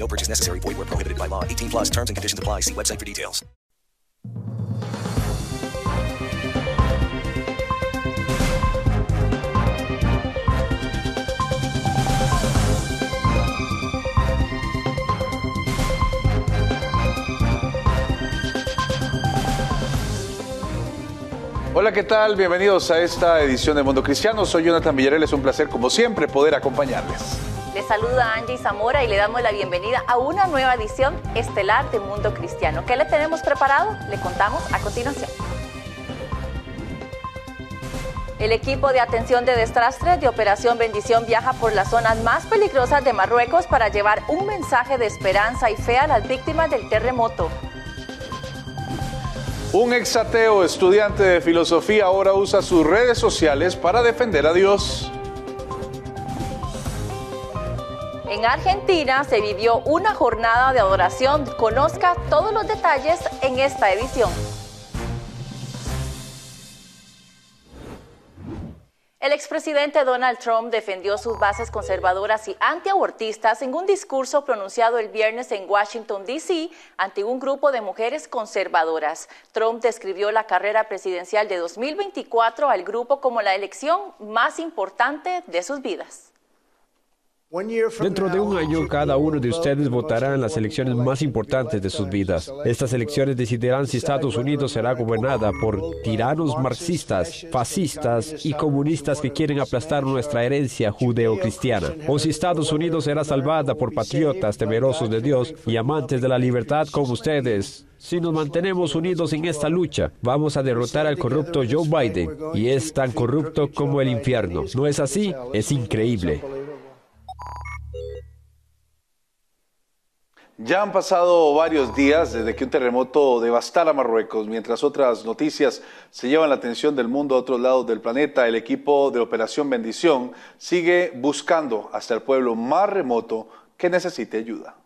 No purchase necessary. Void where prohibited by law. 18+ terms and conditions apply. See website for details. Hola, ¿qué tal? Bienvenidos a esta edición de Mundo Cristiano. Soy Jonathan Villarela. Es un placer, como siempre, poder acompañarles. Les saluda Angie Zamora y le damos la bienvenida a una nueva edición estelar de Mundo Cristiano. ¿Qué le tenemos preparado? Le contamos a continuación. El equipo de atención de desastres de Operación Bendición viaja por las zonas más peligrosas de Marruecos para llevar un mensaje de esperanza y fe a las víctimas del terremoto. Un exateo estudiante de filosofía ahora usa sus redes sociales para defender a Dios. En Argentina se vivió una jornada de adoración. Conozca todos los detalles en esta edición. El expresidente Donald Trump defendió sus bases conservadoras y antiabortistas en un discurso pronunciado el viernes en Washington, D.C., ante un grupo de mujeres conservadoras. Trump describió la carrera presidencial de 2024 al grupo como la elección más importante de sus vidas. Dentro de un año, cada uno de ustedes votará en las elecciones más importantes de sus vidas. Estas elecciones decidirán si Estados Unidos será gobernada por tiranos marxistas, fascistas y comunistas que quieren aplastar nuestra herencia judeocristiana, o si Estados Unidos será salvada por patriotas temerosos de Dios y amantes de la libertad como ustedes. Si nos mantenemos unidos en esta lucha, vamos a derrotar al corrupto Joe Biden, y es tan corrupto como el infierno. ¿No es así? Es increíble. Ya han pasado varios días desde que un terremoto devastara Marruecos. Mientras otras noticias se llevan la atención del mundo a otros lados del planeta, el equipo de Operación Bendición sigue buscando hasta el pueblo más remoto que necesite ayuda.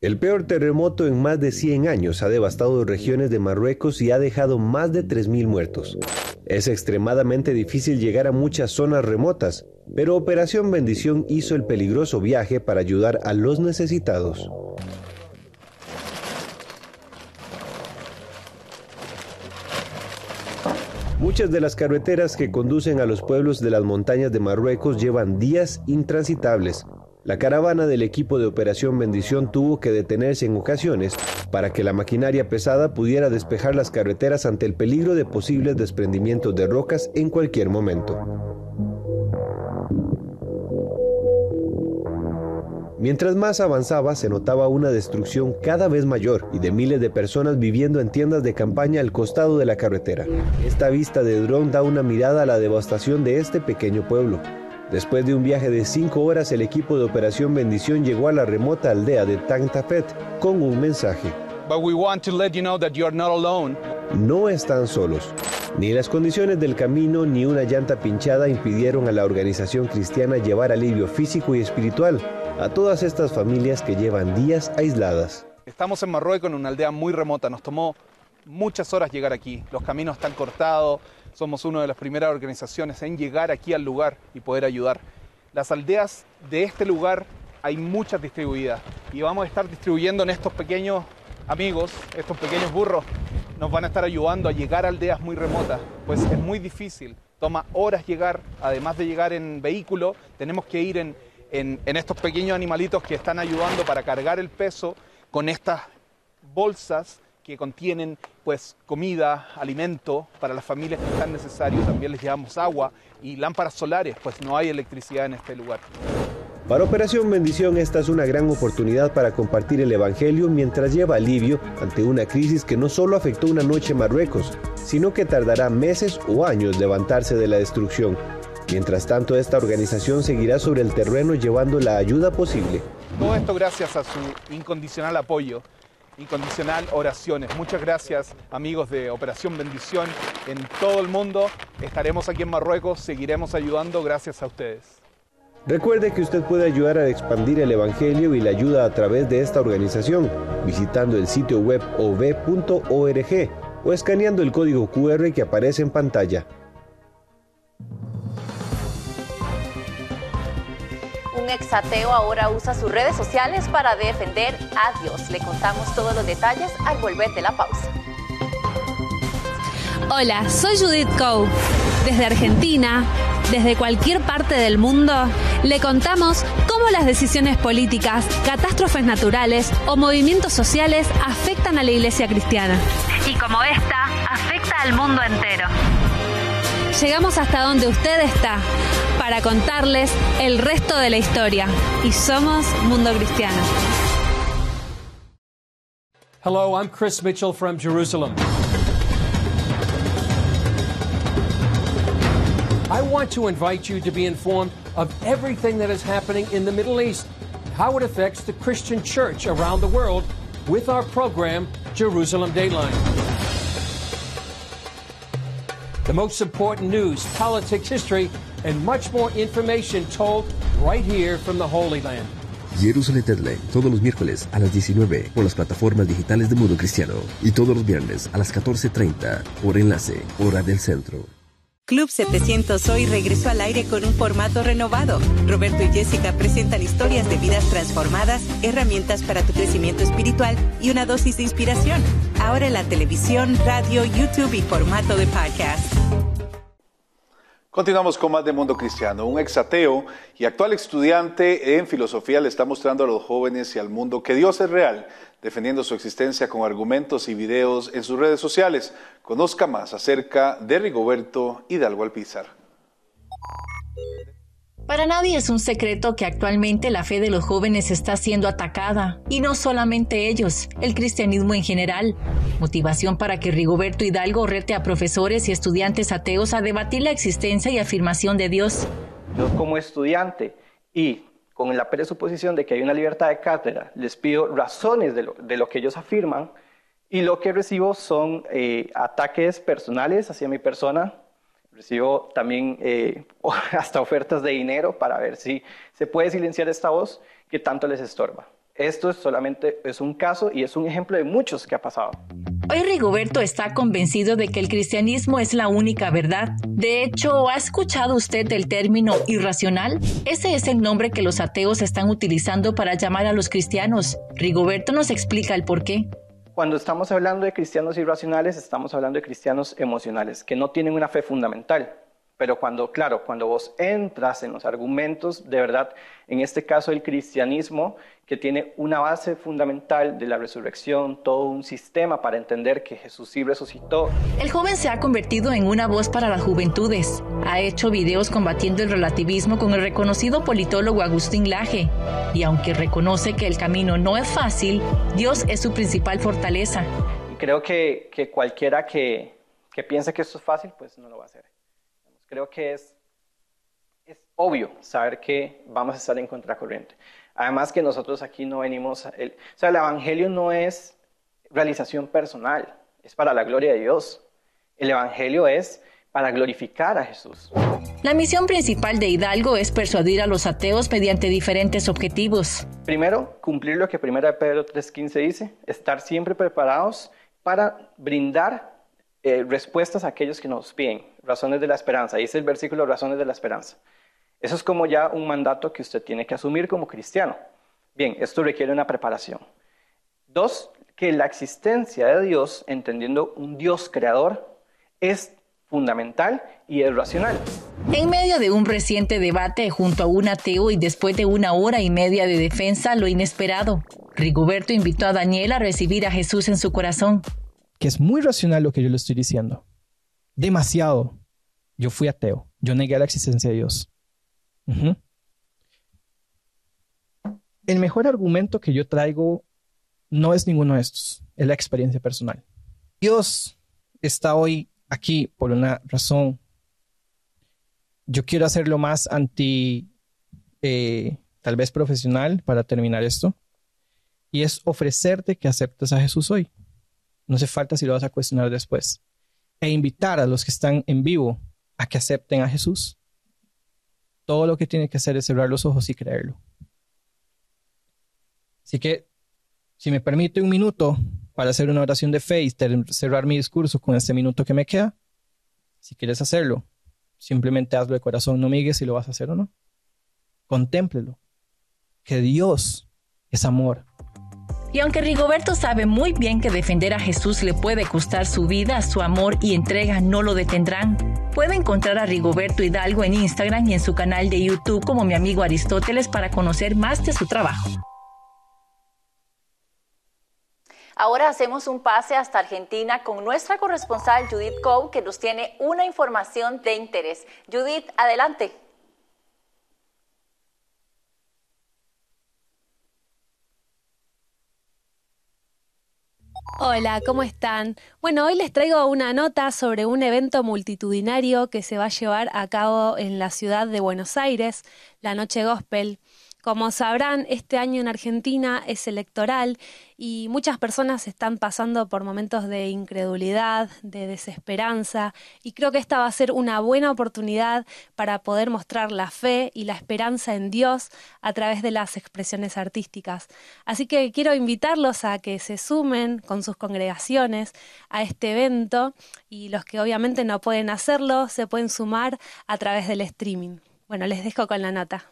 El peor terremoto en más de 100 años ha devastado regiones de Marruecos y ha dejado más de 3.000 muertos. Es extremadamente difícil llegar a muchas zonas remotas, pero Operación Bendición hizo el peligroso viaje para ayudar a los necesitados. Muchas de las carreteras que conducen a los pueblos de las montañas de Marruecos llevan días intransitables. La caravana del equipo de Operación Bendición tuvo que detenerse en ocasiones para que la maquinaria pesada pudiera despejar las carreteras ante el peligro de posibles desprendimientos de rocas en cualquier momento. Mientras más avanzaba, se notaba una destrucción cada vez mayor y de miles de personas viviendo en tiendas de campaña al costado de la carretera. Esta vista de dron da una mirada a la devastación de este pequeño pueblo. Después de un viaje de 5 horas, el equipo de Operación Bendición llegó a la remota aldea de Tangtafet con un mensaje. No están solos. Ni las condiciones del camino ni una llanta pinchada impidieron a la organización cristiana llevar alivio físico y espiritual a todas estas familias que llevan días aisladas. Estamos en Marruecos, en una aldea muy remota. Nos tomó muchas horas llegar aquí. Los caminos están cortados. Somos una de las primeras organizaciones en llegar aquí al lugar y poder ayudar. Las aldeas de este lugar hay muchas distribuidas y vamos a estar distribuyendo en estos pequeños amigos, estos pequeños burros. Nos van a estar ayudando a llegar a aldeas muy remotas, pues es muy difícil. Toma horas llegar, además de llegar en vehículo, tenemos que ir en estos pequeños animalitos que están ayudando para cargar el peso con estas bolsas que contienen pues comida, alimento para las familias que es tan necesario. También les llevamos agua y lámparas solares, pues no hay electricidad en este lugar. Para Operación Bendición, esta es una gran oportunidad para compartir el Evangelio mientras lleva alivio ante una crisis que no solo afectó una noche en Marruecos, sino que tardará meses o años levantarse de la destrucción. Mientras tanto, esta organización seguirá sobre el terreno llevando la ayuda posible. Todo esto gracias a su incondicional apoyo, incondicional oraciones. Muchas gracias, amigos de Operación Bendición en todo el mundo. Estaremos aquí en Marruecos, seguiremos ayudando gracias a ustedes. Recuerde que usted puede ayudar a expandir el Evangelio y la ayuda a través de esta organización, visitando el sitio web ob.org o escaneando el código QR que aparece en pantalla. Un exateo ahora usa sus redes sociales para defender a Dios. Le contamos todos los detalles al volver de la pausa. Hola, soy Judith Coe. Desde Argentina, desde cualquier parte del mundo, le contamos cómo las decisiones políticas, catástrofes naturales o movimientos sociales afectan a la iglesia cristiana. Y como esta, afecta al mundo entero. Llegamos hasta donde usted está para contarles el resto de la historia. Y somos Mundo Cristiano. Hello, I'm Chris Mitchell from Jerusalem. I want to invite you to be informed of everything that is happening in the Middle East, how it affects the Christian church around the world with our program, Jerusalem Dateline. The most important news, politics, history, and much more information told right here from the Holy Land. Jerusalén Today, todos los miércoles a las 19 por las plataformas digitales de Mundo Cristiano y todos los viernes a las 14:30 por enlace, hora del centro. Club 700 hoy regresó al aire con un formato renovado. Roberto y Jessica presentan historias de vidas transformadas, herramientas para tu crecimiento espiritual y una dosis de inspiración. Ahora en la televisión, radio, YouTube y formato de podcast. Continuamos con más de Mundo Cristiano. Un exateo y actual estudiante en filosofía le está mostrando a los jóvenes y al mundo que Dios es real, defendiendo su existencia con argumentos y videos en sus redes sociales. Conozca más acerca de Rigoberto Hidalgo Alpizar. Para nadie es un secreto que actualmente la fe de los jóvenes está siendo atacada, y no solamente ellos, el cristianismo en general. Motivación para que Rigoberto Hidalgo rete a profesores y estudiantes ateos a debatir la existencia y afirmación de Dios. Yo como estudiante y con la presuposición de que hay una libertad de cátedra, les pido razones de lo que ellos afirman, y lo que recibo son ataques personales hacia mi persona. Recibo también hasta ofertas de dinero para ver si se puede silenciar esta voz que tanto les estorba. Esto solamente es un caso y es un ejemplo de muchos que ha pasado. Hoy Rigoberto está convencido de que el cristianismo es la única verdad. De hecho, ¿ha escuchado usted del término irracional? Ese es el nombre que los ateos están utilizando para llamar a los cristianos. Rigoberto nos explica el porqué. Cuando estamos hablando de cristianos irracionales, estamos hablando de cristianos emocionales, que no tienen una fe fundamental. Pero cuando vos entras en los argumentos, de verdad, en este caso el cristianismo, que tiene una base fundamental de la resurrección, todo un sistema para entender que Jesús sí resucitó. El joven se ha convertido en una voz para las juventudes. Ha hecho videos combatiendo el relativismo con el reconocido politólogo Agustín Laje. Y aunque reconoce que el camino no es fácil, Dios es su principal fortaleza. Creo que cualquiera que piense que esto es fácil, pues no lo va a hacer. Creo que es obvio saber que vamos a estar en contracorriente. Además que nosotros aquí no venimos... el Evangelio no es realización personal, es para la gloria de Dios. El Evangelio es para glorificar a Jesús. La misión principal de Hidalgo es persuadir a los ateos mediante diferentes objetivos. Primero, cumplir lo que 1 Pedro 3:15 dice, estar siempre preparados para brindar respuestas a aquellos que nos piden, razones de la esperanza. Dice el versículo, razones de la esperanza. Eso es como ya un mandato que usted tiene que asumir como cristiano. Bien, esto requiere una preparación. 2, que la existencia de Dios, entendiendo un Dios creador, es fundamental y es racional. En medio de un reciente debate junto a un ateo y después de una hora y media de defensa, lo inesperado. Rigoberto invitó a Daniel a recibir a Jesús en su corazón. Que es muy racional lo que yo le estoy diciendo. Demasiado. Yo fui ateo. Yo negué la existencia de Dios. Uh-huh. El mejor argumento que yo traigo no es ninguno de estos. Es la experiencia personal. Dios está hoy aquí por una razón. Yo quiero hacerlo más tal vez profesional para terminar esto. Y es ofrecerte que aceptes a Jesús hoy. No hace falta si lo vas a cuestionar después. E invitar a los que están en vivo a que acepten a Jesús. Todo lo que tiene que hacer es cerrar los ojos y creerlo. Así que, si me permite un minuto para hacer una oración de fe y cerrar mi discurso con este minuto que me queda, si quieres hacerlo, simplemente hazlo de corazón, no migues si lo vas a hacer o no. Contémplelo. Que Dios es amor. Y aunque Rigoberto sabe muy bien que defender a Jesús le puede costar su vida, su amor y entrega no lo detendrán. Puede encontrar a Rigoberto Hidalgo en Instagram y en su canal de YouTube como Mi Amigo Aristóteles para conocer más de su trabajo. Ahora hacemos un pase hasta Argentina con nuestra corresponsal Judith Coe, que nos tiene una información de interés. Judith, adelante. Hola, ¿cómo están? Bueno, hoy les traigo una nota sobre un evento multitudinario que se va a llevar a cabo en la ciudad de Buenos Aires, la Noche Gospel. Como sabrán, este año en Argentina es electoral y muchas personas están pasando por momentos de incredulidad, de desesperanza, y creo que esta va a ser una buena oportunidad para poder mostrar la fe y la esperanza en Dios a través de las expresiones artísticas. Así que quiero invitarlos a que se sumen con sus congregaciones a este evento, y los que obviamente no pueden hacerlo se pueden sumar a través del streaming. Bueno, les dejo con la nota.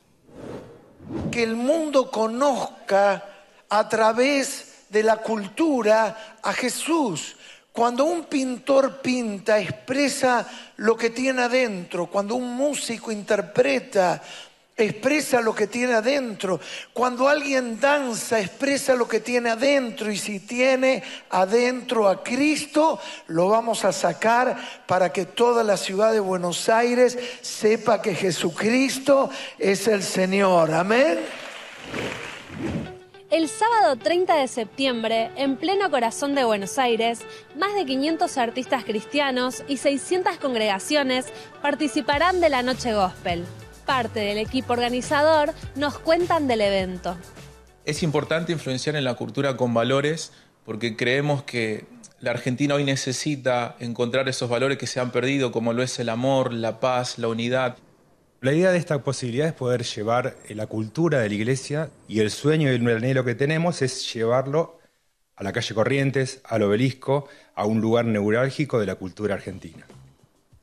Que el mundo conozca a través de la cultura a Jesús. Cuando un pintor pinta, expresa lo que tiene adentro. Cuando un músico interpreta, expresa lo que tiene adentro. Cuando alguien danza, expresa lo que tiene adentro. Y si tiene adentro a Cristo, lo vamos a sacar para que toda la ciudad de Buenos Aires sepa que Jesucristo es el Señor. Amén. El sábado 30 de septiembre, en pleno corazón de Buenos Aires, más de 500 artistas cristianos y 600 congregaciones participarán de la Noche Gospel. Parte del equipo organizador nos cuentan del evento. Es importante influenciar en la cultura con valores, porque creemos que la Argentina hoy necesita encontrar esos valores que se han perdido, como lo es el amor, la paz, la unidad. La idea de esta posibilidad es poder llevar la cultura de la iglesia, y el sueño y el anhelo que tenemos es llevarlo a la calle Corrientes, al Obelisco, a un lugar neurálgico de la cultura argentina.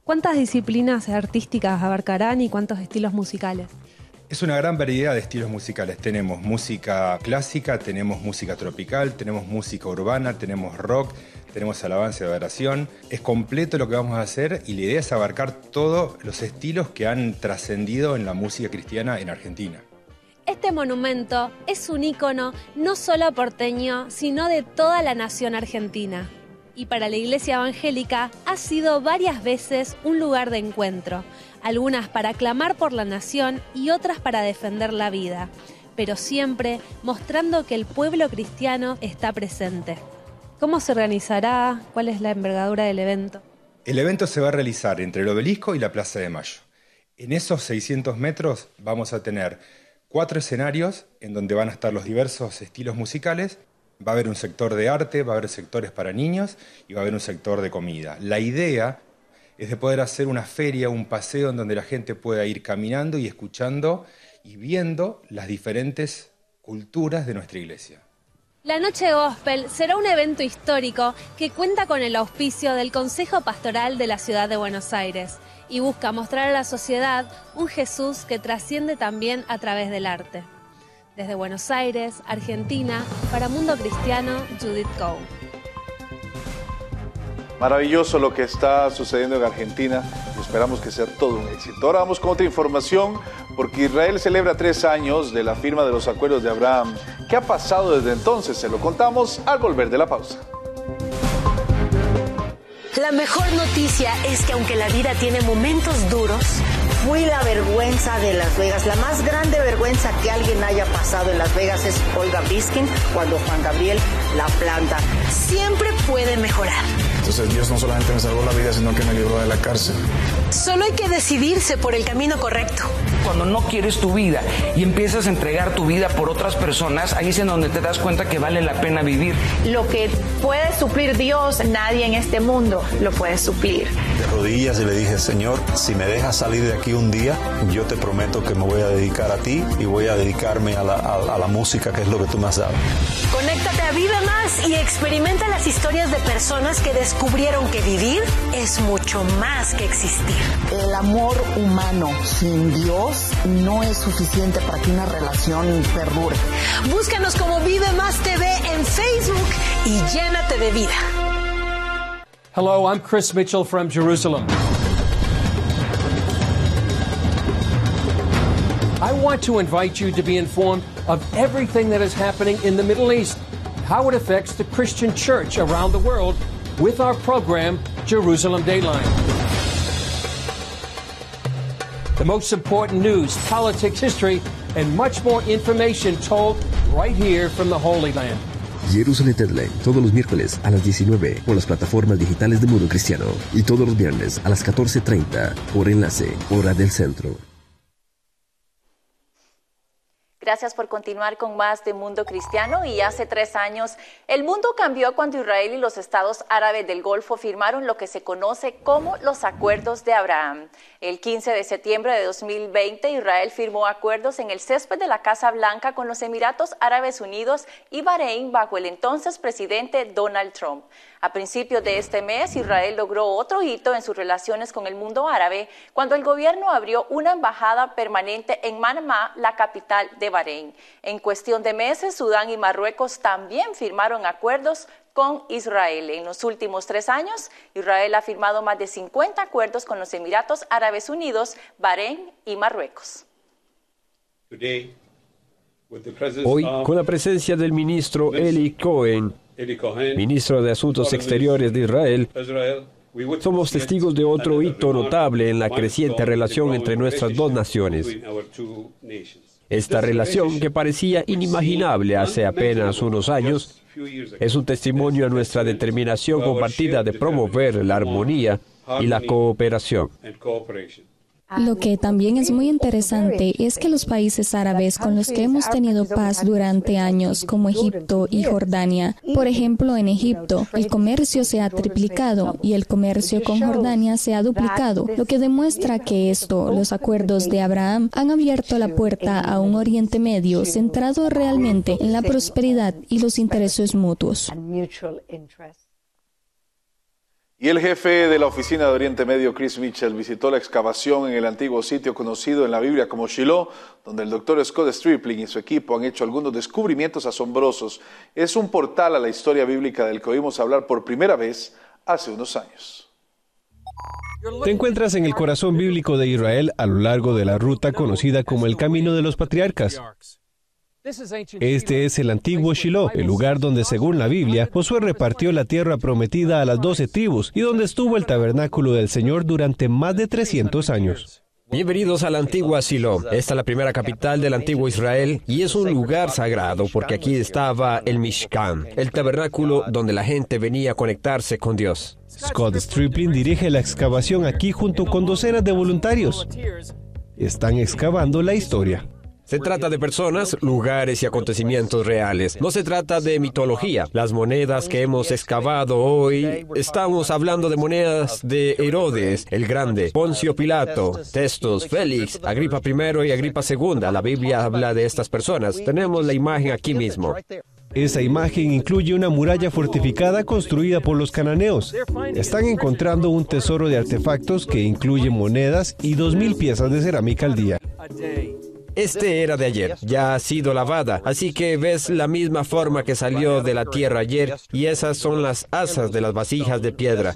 ¿Cuántas disciplinas artísticas abarcarán y cuántos estilos musicales? Es una gran variedad de estilos musicales. Tenemos música clásica, tenemos música tropical, tenemos música urbana, tenemos rock, tenemos alabanza y adoración. Es completo lo que vamos a hacer, y la idea es abarcar todos los estilos que han trascendido en la música cristiana en Argentina. Este monumento es un ícono no solo porteño, sino de toda la nación argentina. Y para la Iglesia Evangélica ha sido varias veces un lugar de encuentro, algunas para clamar por la nación y otras para defender la vida, pero siempre mostrando que el pueblo cristiano está presente. ¿Cómo se organizará? ¿Cuál es la envergadura del evento? El evento se va a realizar entre el Obelisco y la Plaza de Mayo. En esos 600 metros vamos a tener 4 escenarios en donde van a estar los diversos estilos musicales. Va a haber un sector de arte, va a haber sectores para niños y va a haber un sector de comida. La idea es de poder hacer una feria, un paseo en donde la gente pueda ir caminando y escuchando y viendo las diferentes culturas de nuestra iglesia. La Noche Gospel será un evento histórico que cuenta con el auspicio del Consejo Pastoral de la Ciudad de Buenos Aires y busca mostrar a la sociedad un Jesús que trasciende también a través del arte. Desde Buenos Aires, Argentina, para Mundo Cristiano, Judith Coe. Maravilloso lo que está sucediendo en Argentina. Esperamos que sea todo un éxito. Ahora vamos con otra información, porque Israel celebra 3 años de la firma de los Acuerdos de Abraham. ¿Qué ha pasado desde entonces? Se lo contamos al volver de la pausa. La mejor noticia es que aunque la vida tiene momentos duros, fui la vergüenza de Las Vegas. La más grande vergüenza que alguien haya pasado en Las Vegas es Olga Biskin cuando Juan Gabriel la planta. Siempre puede mejorar. Entonces Dios no solamente me salvó la vida, sino que me libró de la cárcel. Solo hay que decidirse por el camino correcto. Cuando no quieres tu vida y empiezas a entregar tu vida por otras personas, ahí es en donde te das cuenta que vale la pena vivir. Lo que puede suplir Dios, nadie en este mundo lo puede suplir. De rodillas y le dije, Señor, si me dejas salir de aquí un día, yo te prometo que me voy a dedicar a ti y voy a dedicarme a la música, que es lo que tú me has dado. Conéctate a Vive Más y experimenta las historias de personas que descubrieron que vivir es mucho más que existir. El amor humano sin Dios no es suficiente para que una relación perdure. Búscanos como Vive Más TV en Facebook y llénate de vida. Hello, I'm Chris Mitchell from Jerusalem. I want to invite you to be informed of everything that is happening in the Middle East, how it affects the Christian church around the world, with our program, Jerusalem Dateline. The most important news, politics, history, and much more information told right here from the Holy Land. Jerusalén Today, todos los miércoles a las 19 por las plataformas digitales de Mundo Cristiano y todos los viernes a las 14:30 por enlace, hora del centro. Gracias por continuar con más de Mundo Cristiano. Y hace 3 años, el mundo cambió cuando Israel y los estados árabes del Golfo firmaron lo que se conoce como los Acuerdos de Abraham. El 15 de septiembre de 2020, Israel firmó acuerdos en el césped de la Casa Blanca con los Emiratos Árabes Unidos y Bahrein bajo el entonces presidente Donald Trump. A principios de este mes, Israel logró otro hito en sus relaciones con el mundo árabe cuando el gobierno abrió una embajada permanente en Manamá, la capital de Bahrein. En cuestión de meses, Sudán y Marruecos también firmaron acuerdos con Israel. En los últimos 3 años, Israel ha firmado más de 50 acuerdos con los Emiratos Árabes Unidos, Bahrein y Marruecos. Hoy, con la presencia del ministro Eli Cohen, ministro de Asuntos Exteriores de Israel, somos testigos de otro hito notable en la creciente relación entre nuestras dos naciones. Esta relación, que parecía inimaginable hace apenas unos años, es un testimonio a nuestra determinación compartida de promover la armonía y la cooperación. Lo que también es muy interesante es que los países árabes con los que hemos tenido paz durante años, como Egipto y Jordania, por ejemplo, en Egipto, el comercio se ha triplicado y el comercio con Jordania se ha duplicado, lo que demuestra que los acuerdos de Abraham, han abierto la puerta a un Oriente Medio centrado realmente en la prosperidad y los intereses mutuos. Y el jefe de la Oficina de Oriente Medio, Chris Mitchell, visitó la excavación en el antiguo sitio conocido en la Biblia como Shiloh, donde el doctor Scott Stripling y su equipo han hecho algunos descubrimientos asombrosos. Es un portal a la historia bíblica del que oímos hablar por primera vez hace unos años. Te encuentras en el corazón bíblico de Israel a lo largo de la ruta conocida como el Camino de los Patriarcas. Este es el antiguo Shiloh, el lugar donde, según la Biblia, Josué repartió la tierra prometida a las 12 tribus y donde estuvo el tabernáculo del Señor durante más de 300 años. Bienvenidos a la antigua Shiloh. Esta es la primera capital del antiguo Israel y es un lugar sagrado porque aquí estaba el Mishkan, el tabernáculo donde la gente venía a conectarse con Dios. Scott Stripling dirige la excavación aquí junto con docenas de voluntarios. Están excavando la historia. Se trata de personas, lugares y acontecimientos reales. No se trata de mitología. Las monedas que hemos excavado hoy, estamos hablando de monedas de Herodes el Grande, Poncio Pilato, Testos, Félix, Agripa I y Agripa II. La Biblia habla de estas personas. Tenemos la imagen aquí mismo. Esa imagen incluye una muralla fortificada construida por los cananeos. Están encontrando un tesoro de artefactos que incluye monedas y 2,000 piezas de cerámica al día. Este era de ayer, ya ha sido lavada, así que ves la misma forma que salió de la tierra ayer, y esas son las asas de las vasijas de piedra.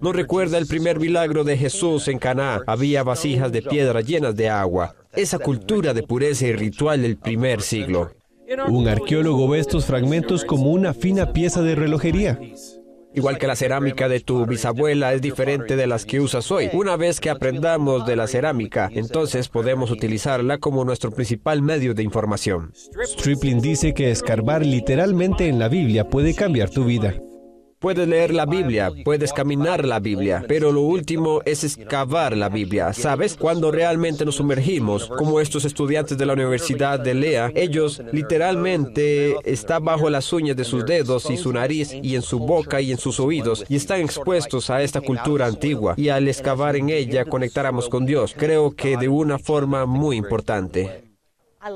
Nos recuerda el primer milagro de Jesús en Caná. Había vasijas de piedra llenas de agua. Esa cultura de pureza y ritual del primer siglo. Un arqueólogo ve estos fragmentos como una fina pieza de relojería. Igual que la cerámica de tu bisabuela es diferente de las que usas hoy. Una vez que aprendamos de la cerámica, entonces podemos utilizarla como nuestro principal medio de información. Stripling dice que escarbar literalmente en la Biblia puede cambiar tu vida. Puedes leer la Biblia, puedes caminar la Biblia, pero lo último es excavar la Biblia, ¿sabes? Cuando realmente nos sumergimos, como estos estudiantes de la Universidad de Lea, ellos literalmente están bajo las uñas de sus dedos y su nariz y en su boca y en sus oídos y están expuestos a esta cultura antigua y al excavar en ella conectáramos con Dios, creo que de una forma muy importante.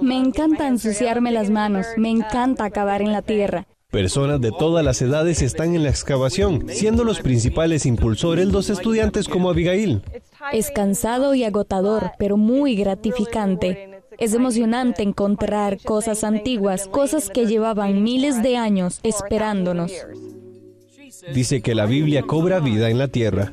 Me encanta ensuciarme las manos, me encanta cavar en la tierra. Personas de todas las edades están en la excavación, siendo los principales impulsores los estudiantes como Abigail. Es cansado y agotador, pero muy gratificante. Es emocionante encontrar cosas antiguas, cosas que llevaban miles de años esperándonos. Dice que la Biblia cobra vida en la tierra.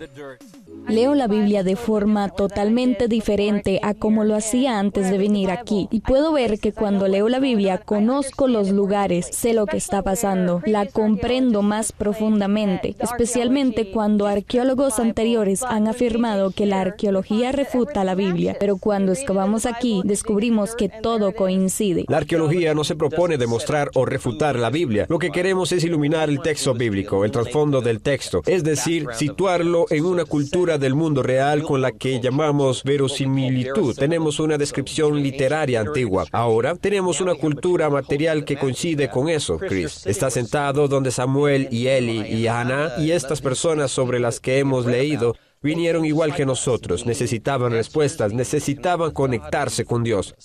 Leo la Biblia de forma totalmente diferente a como lo hacía antes de venir aquí. Y puedo ver que cuando leo la Biblia, conozco los lugares, sé lo que está pasando, la comprendo más profundamente, especialmente cuando arqueólogos anteriores han afirmado que la arqueología refuta la Biblia. Pero cuando excavamos aquí, descubrimos que todo coincide. La arqueología no se propone demostrar o refutar la Biblia. Lo que queremos es iluminar el texto bíblico, el trasfondo del texto, es decir, situarlo en una cultura del mundo real con la que llamamos verosimilitud. Tenemos una descripción literaria antigua. Ahora tenemos una cultura material que coincide con eso, Chris. Está sentado donde Samuel y Eli y Ana y estas personas sobre las que hemos leído vinieron igual que nosotros. Necesitaban respuestas, necesitaban conectarse con Dios.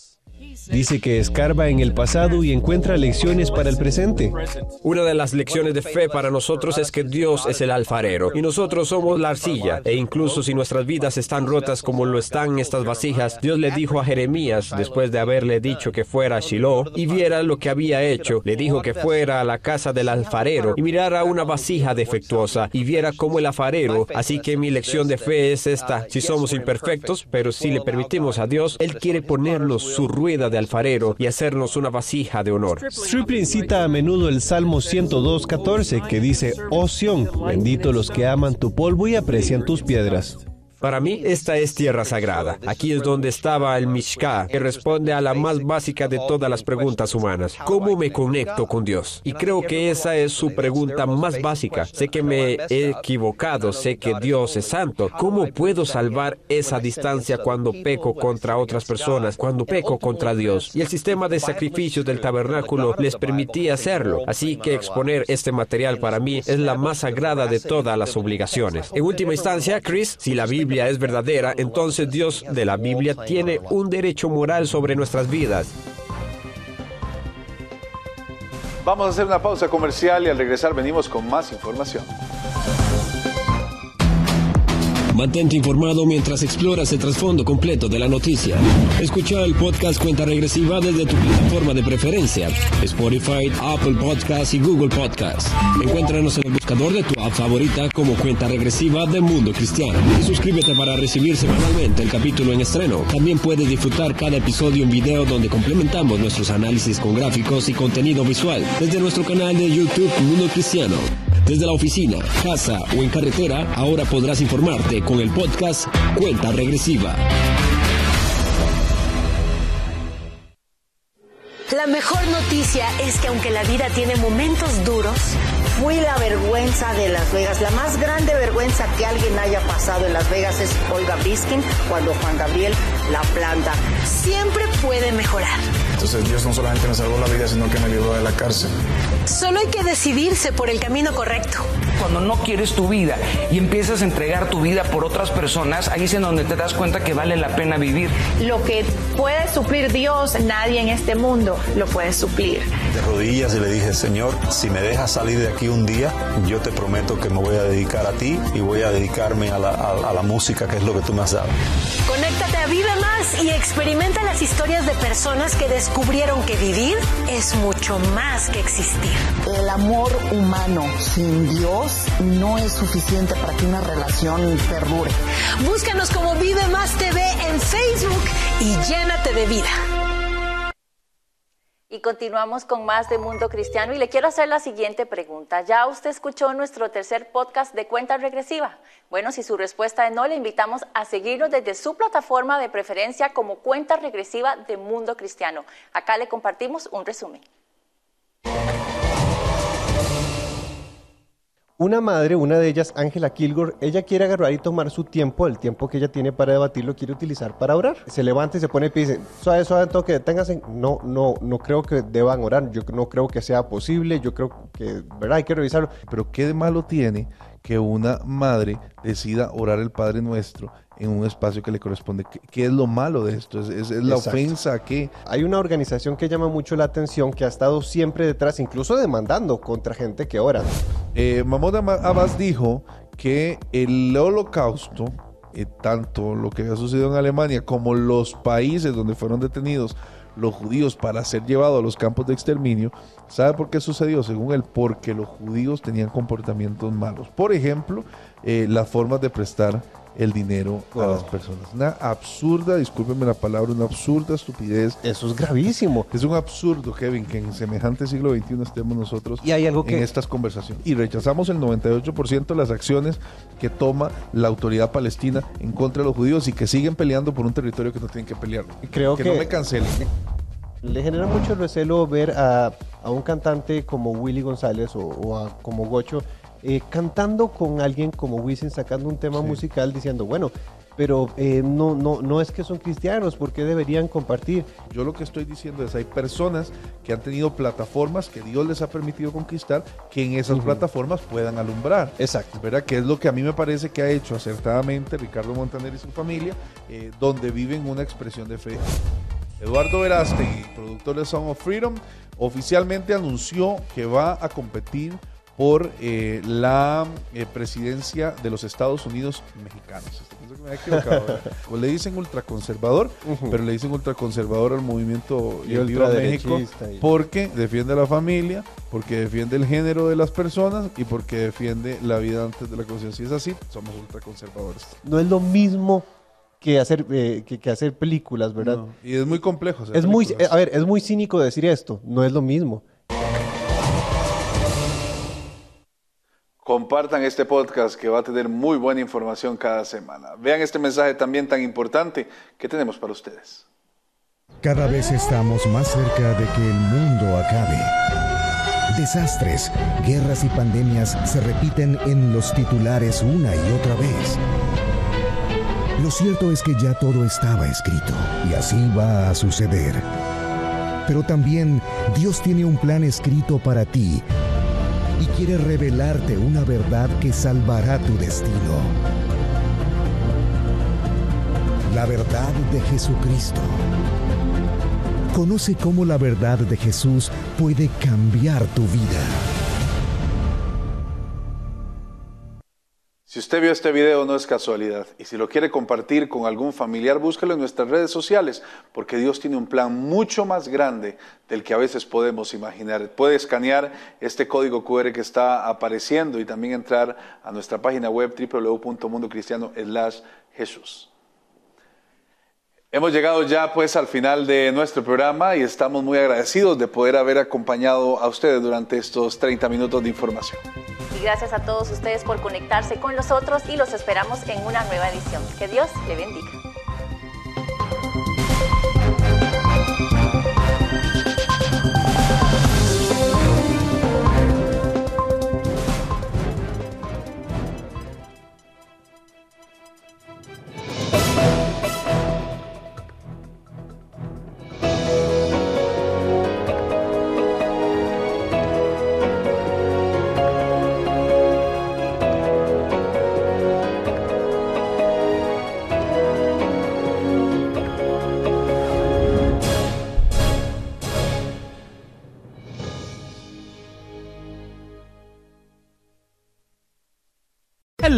Dice que escarba en el pasado y encuentra lecciones para el presente. Una de las lecciones de fe para nosotros es que Dios es el alfarero y nosotros somos la arcilla. E incluso si nuestras vidas están rotas como lo están estas vasijas, Dios le dijo a Jeremías, después de haberle dicho que fuera a Shiloh y viera lo que había hecho, le dijo que fuera a la casa del alfarero y mirara una vasija defectuosa y viera cómo el alfarero. Así que mi lección de fe es esta. Si somos imperfectos, pero si le permitimos a Dios, Él quiere ponernos su rueda de alfarero y hacernos una vasija de honor. Stripling cita a menudo el Salmo 102:14 que dice: "Oh Sión, bendito los que aman tu polvo y aprecian tus piedras". Para mí, esta es tierra sagrada. Aquí es donde estaba el Mishká, que responde a la más básica de todas las preguntas humanas. ¿Cómo me conecto con Dios? Y creo que esa es su pregunta más básica. Sé que me he equivocado, sé que Dios es santo. ¿Cómo puedo salvar esa distancia cuando peco contra otras personas, cuando peco contra Dios? Y el sistema de sacrificios del tabernáculo les permitía hacerlo. Así que exponer este material para mí es la más sagrada de todas las obligaciones. En última instancia, Chris, si la Biblia es verdadera, entonces Dios de la Biblia tiene un derecho moral sobre nuestras vidas. Vamos a hacer una pausa comercial y al regresar venimos con más información. Mantente informado mientras exploras el trasfondo completo de la noticia. Escucha el podcast Cuenta Regresiva desde tu plataforma de preferencia, Spotify, Apple Podcasts y Google Podcasts. Encuéntranos en el buscador de tu app favorita como Cuenta Regresiva de Mundo Cristiano. Y suscríbete para recibir semanalmente el capítulo en estreno. También puedes disfrutar cada episodio en video donde complementamos nuestros análisis con gráficos y contenido visual desde nuestro canal de YouTube Mundo Cristiano. Desde la oficina, casa o en carretera, ahora podrás informarte con el podcast Cuenta Regresiva. La mejor noticia es que aunque la vida tiene momentos duros, fui la vergüenza de Las Vegas. La más grande vergüenza que alguien haya pasado en Las Vegas es Olga Biskin cuando Juan Gabriel la planta. Siempre puede mejorar. Entonces Dios no solamente me salvó la vida, sino que me libró de la cárcel. Solo hay que decidirse por el camino correcto. Cuando no quieres tu vida y empiezas a entregar tu vida por otras personas, ahí es en donde te das cuenta que vale la pena vivir. Lo que puede suplir Dios, nadie en este mundo lo puede suplir. de rodillas y le dije, Señor, si me dejas salir de aquí un día, yo te prometo que me voy a dedicar a ti y voy a dedicarme a la música, que es lo que tú me has dado. Conéctate a Vive Más y experimenta las historias de personas que descubrieron que vivir es mucho más que existir. El amor humano sin Dios no es suficiente para que una relación perdure. Búscanos como Vive Más TV en Facebook y llénate de vida. Y continuamos con más de Mundo Cristiano y le quiero hacer la siguiente pregunta. Ya usted escuchó nuestro tercer podcast de Cuenta Regresiva. Bueno, si su respuesta es no, le invitamos a seguirnos desde su plataforma de preferencia como Cuenta Regresiva de Mundo Cristiano. Acá le compartimos un resumen. Una madre, una de ellas, Ángela Kilgore, ella quiere agarrar y tomar su tiempo, el tiempo que ella tiene para debatir lo quiere utilizar para orar. Se levanta y se pone y dice, suave, suave, toque, deténganse. No creo que deban orar, yo no creo que sea posible, yo creo que, ¿verdad? Hay que revisarlo. Pero ¿qué de malo tiene que una madre decida orar el Padre Nuestro en un espacio que le corresponde? ¿Qué es lo malo de esto? ¿Es la Exacto. ofensa que...? Hay una organización que llama mucho la atención, que ha estado siempre detrás, incluso demandando contra gente que ora. Mahmoud Abbas dijo que el holocausto, tanto lo que había sucedido en Alemania como los países donde fueron detenidos los judíos para ser llevados a los campos de exterminio, ¿sabe por qué sucedió? Según él, porque los judíos tenían comportamientos malos. Por ejemplo, las formas de prestar el dinero a las personas. Una absurda, discúlpenme la palabra, una absurda estupidez. Eso es gravísimo. Es un absurdo, Kevin, que en semejante siglo XXI estemos nosotros ¿y hay algo en estas conversaciones? Y rechazamos el 98% de las acciones que toma la autoridad palestina en contra de los judíos y que siguen peleando por un territorio que no tienen que pelear. Creo que no me cancelen. Le genera mucho recelo ver a un cantante como Willy González o como Gocho cantando con alguien como Wisin, sacando un tema musical, diciendo, bueno, pero no es que son cristianos, ¿por qué deberían compartir? Yo lo que estoy diciendo es, hay personas que han tenido plataformas que Dios les ha permitido conquistar, que en esas plataformas puedan alumbrar. Exacto. ¿Verdad? Que es lo que a mí me parece que ha hecho acertadamente Ricardo Montaner y su familia, donde viven una expresión de fe. Eduardo Verástegui, productor de Sound of Freedom, oficialmente anunció que va a competir por la presidencia de los Estados Unidos mexicanos. Pienso que me he equivocado. O le dicen ultraconservador, pero le dicen ultraconservador al movimiento y el Viva México porque defiende a la familia, porque defiende el género de las personas y porque defiende la vida antes de la conciencia. Si es así, somos ultraconservadores. No es lo mismo que hacer películas, ¿verdad? No. Y es muy complejo. Es muy, a ver, es muy cínico decir esto. No es lo mismo. Compartan este podcast que va a tener muy buena información cada semana. Vean este mensaje también tan importante que tenemos para ustedes. Cada vez estamos más cerca de que el mundo acabe. Desastres, guerras y pandemias se repiten en los titulares una y otra vez. Lo cierto es que ya todo estaba escrito y así va a suceder. Pero también Dios tiene un plan escrito para ti. Y quiere revelarte una verdad que salvará tu destino. La verdad de Jesucristo. Conoce cómo la verdad de Jesús puede cambiar tu vida. Si usted vio este video, no es casualidad. Y si lo quiere compartir con algún familiar, búscalo en nuestras redes sociales, porque Dios tiene un plan mucho más grande del que a veces podemos imaginar. Puede escanear este código QR que está apareciendo y también entrar a nuestra página web www.mundocristiano.com/Jesus. Hemos llegado ya pues al final de nuestro programa y estamos muy agradecidos de poder haber acompañado a ustedes durante estos 30 minutos de información. Y gracias a todos ustedes por conectarse con nosotros y los esperamos en una nueva edición. Que Dios le bendiga.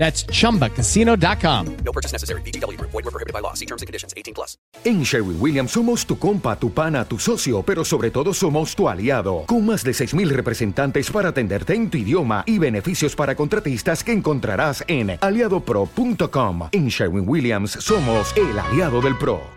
That's ChumbaCasino.com. No purchase necessary. VGW Group. Void where prohibited by law. See terms and conditions. 18+. En Sherwin-Williams somos tu compa, tu pana, tu socio, pero sobre todo somos tu aliado. Con más de 6,000 representantes para atenderte en tu idioma y beneficios para contratistas que encontrarás en aliadopro.com. En Sherwin-Williams somos el aliado del pro.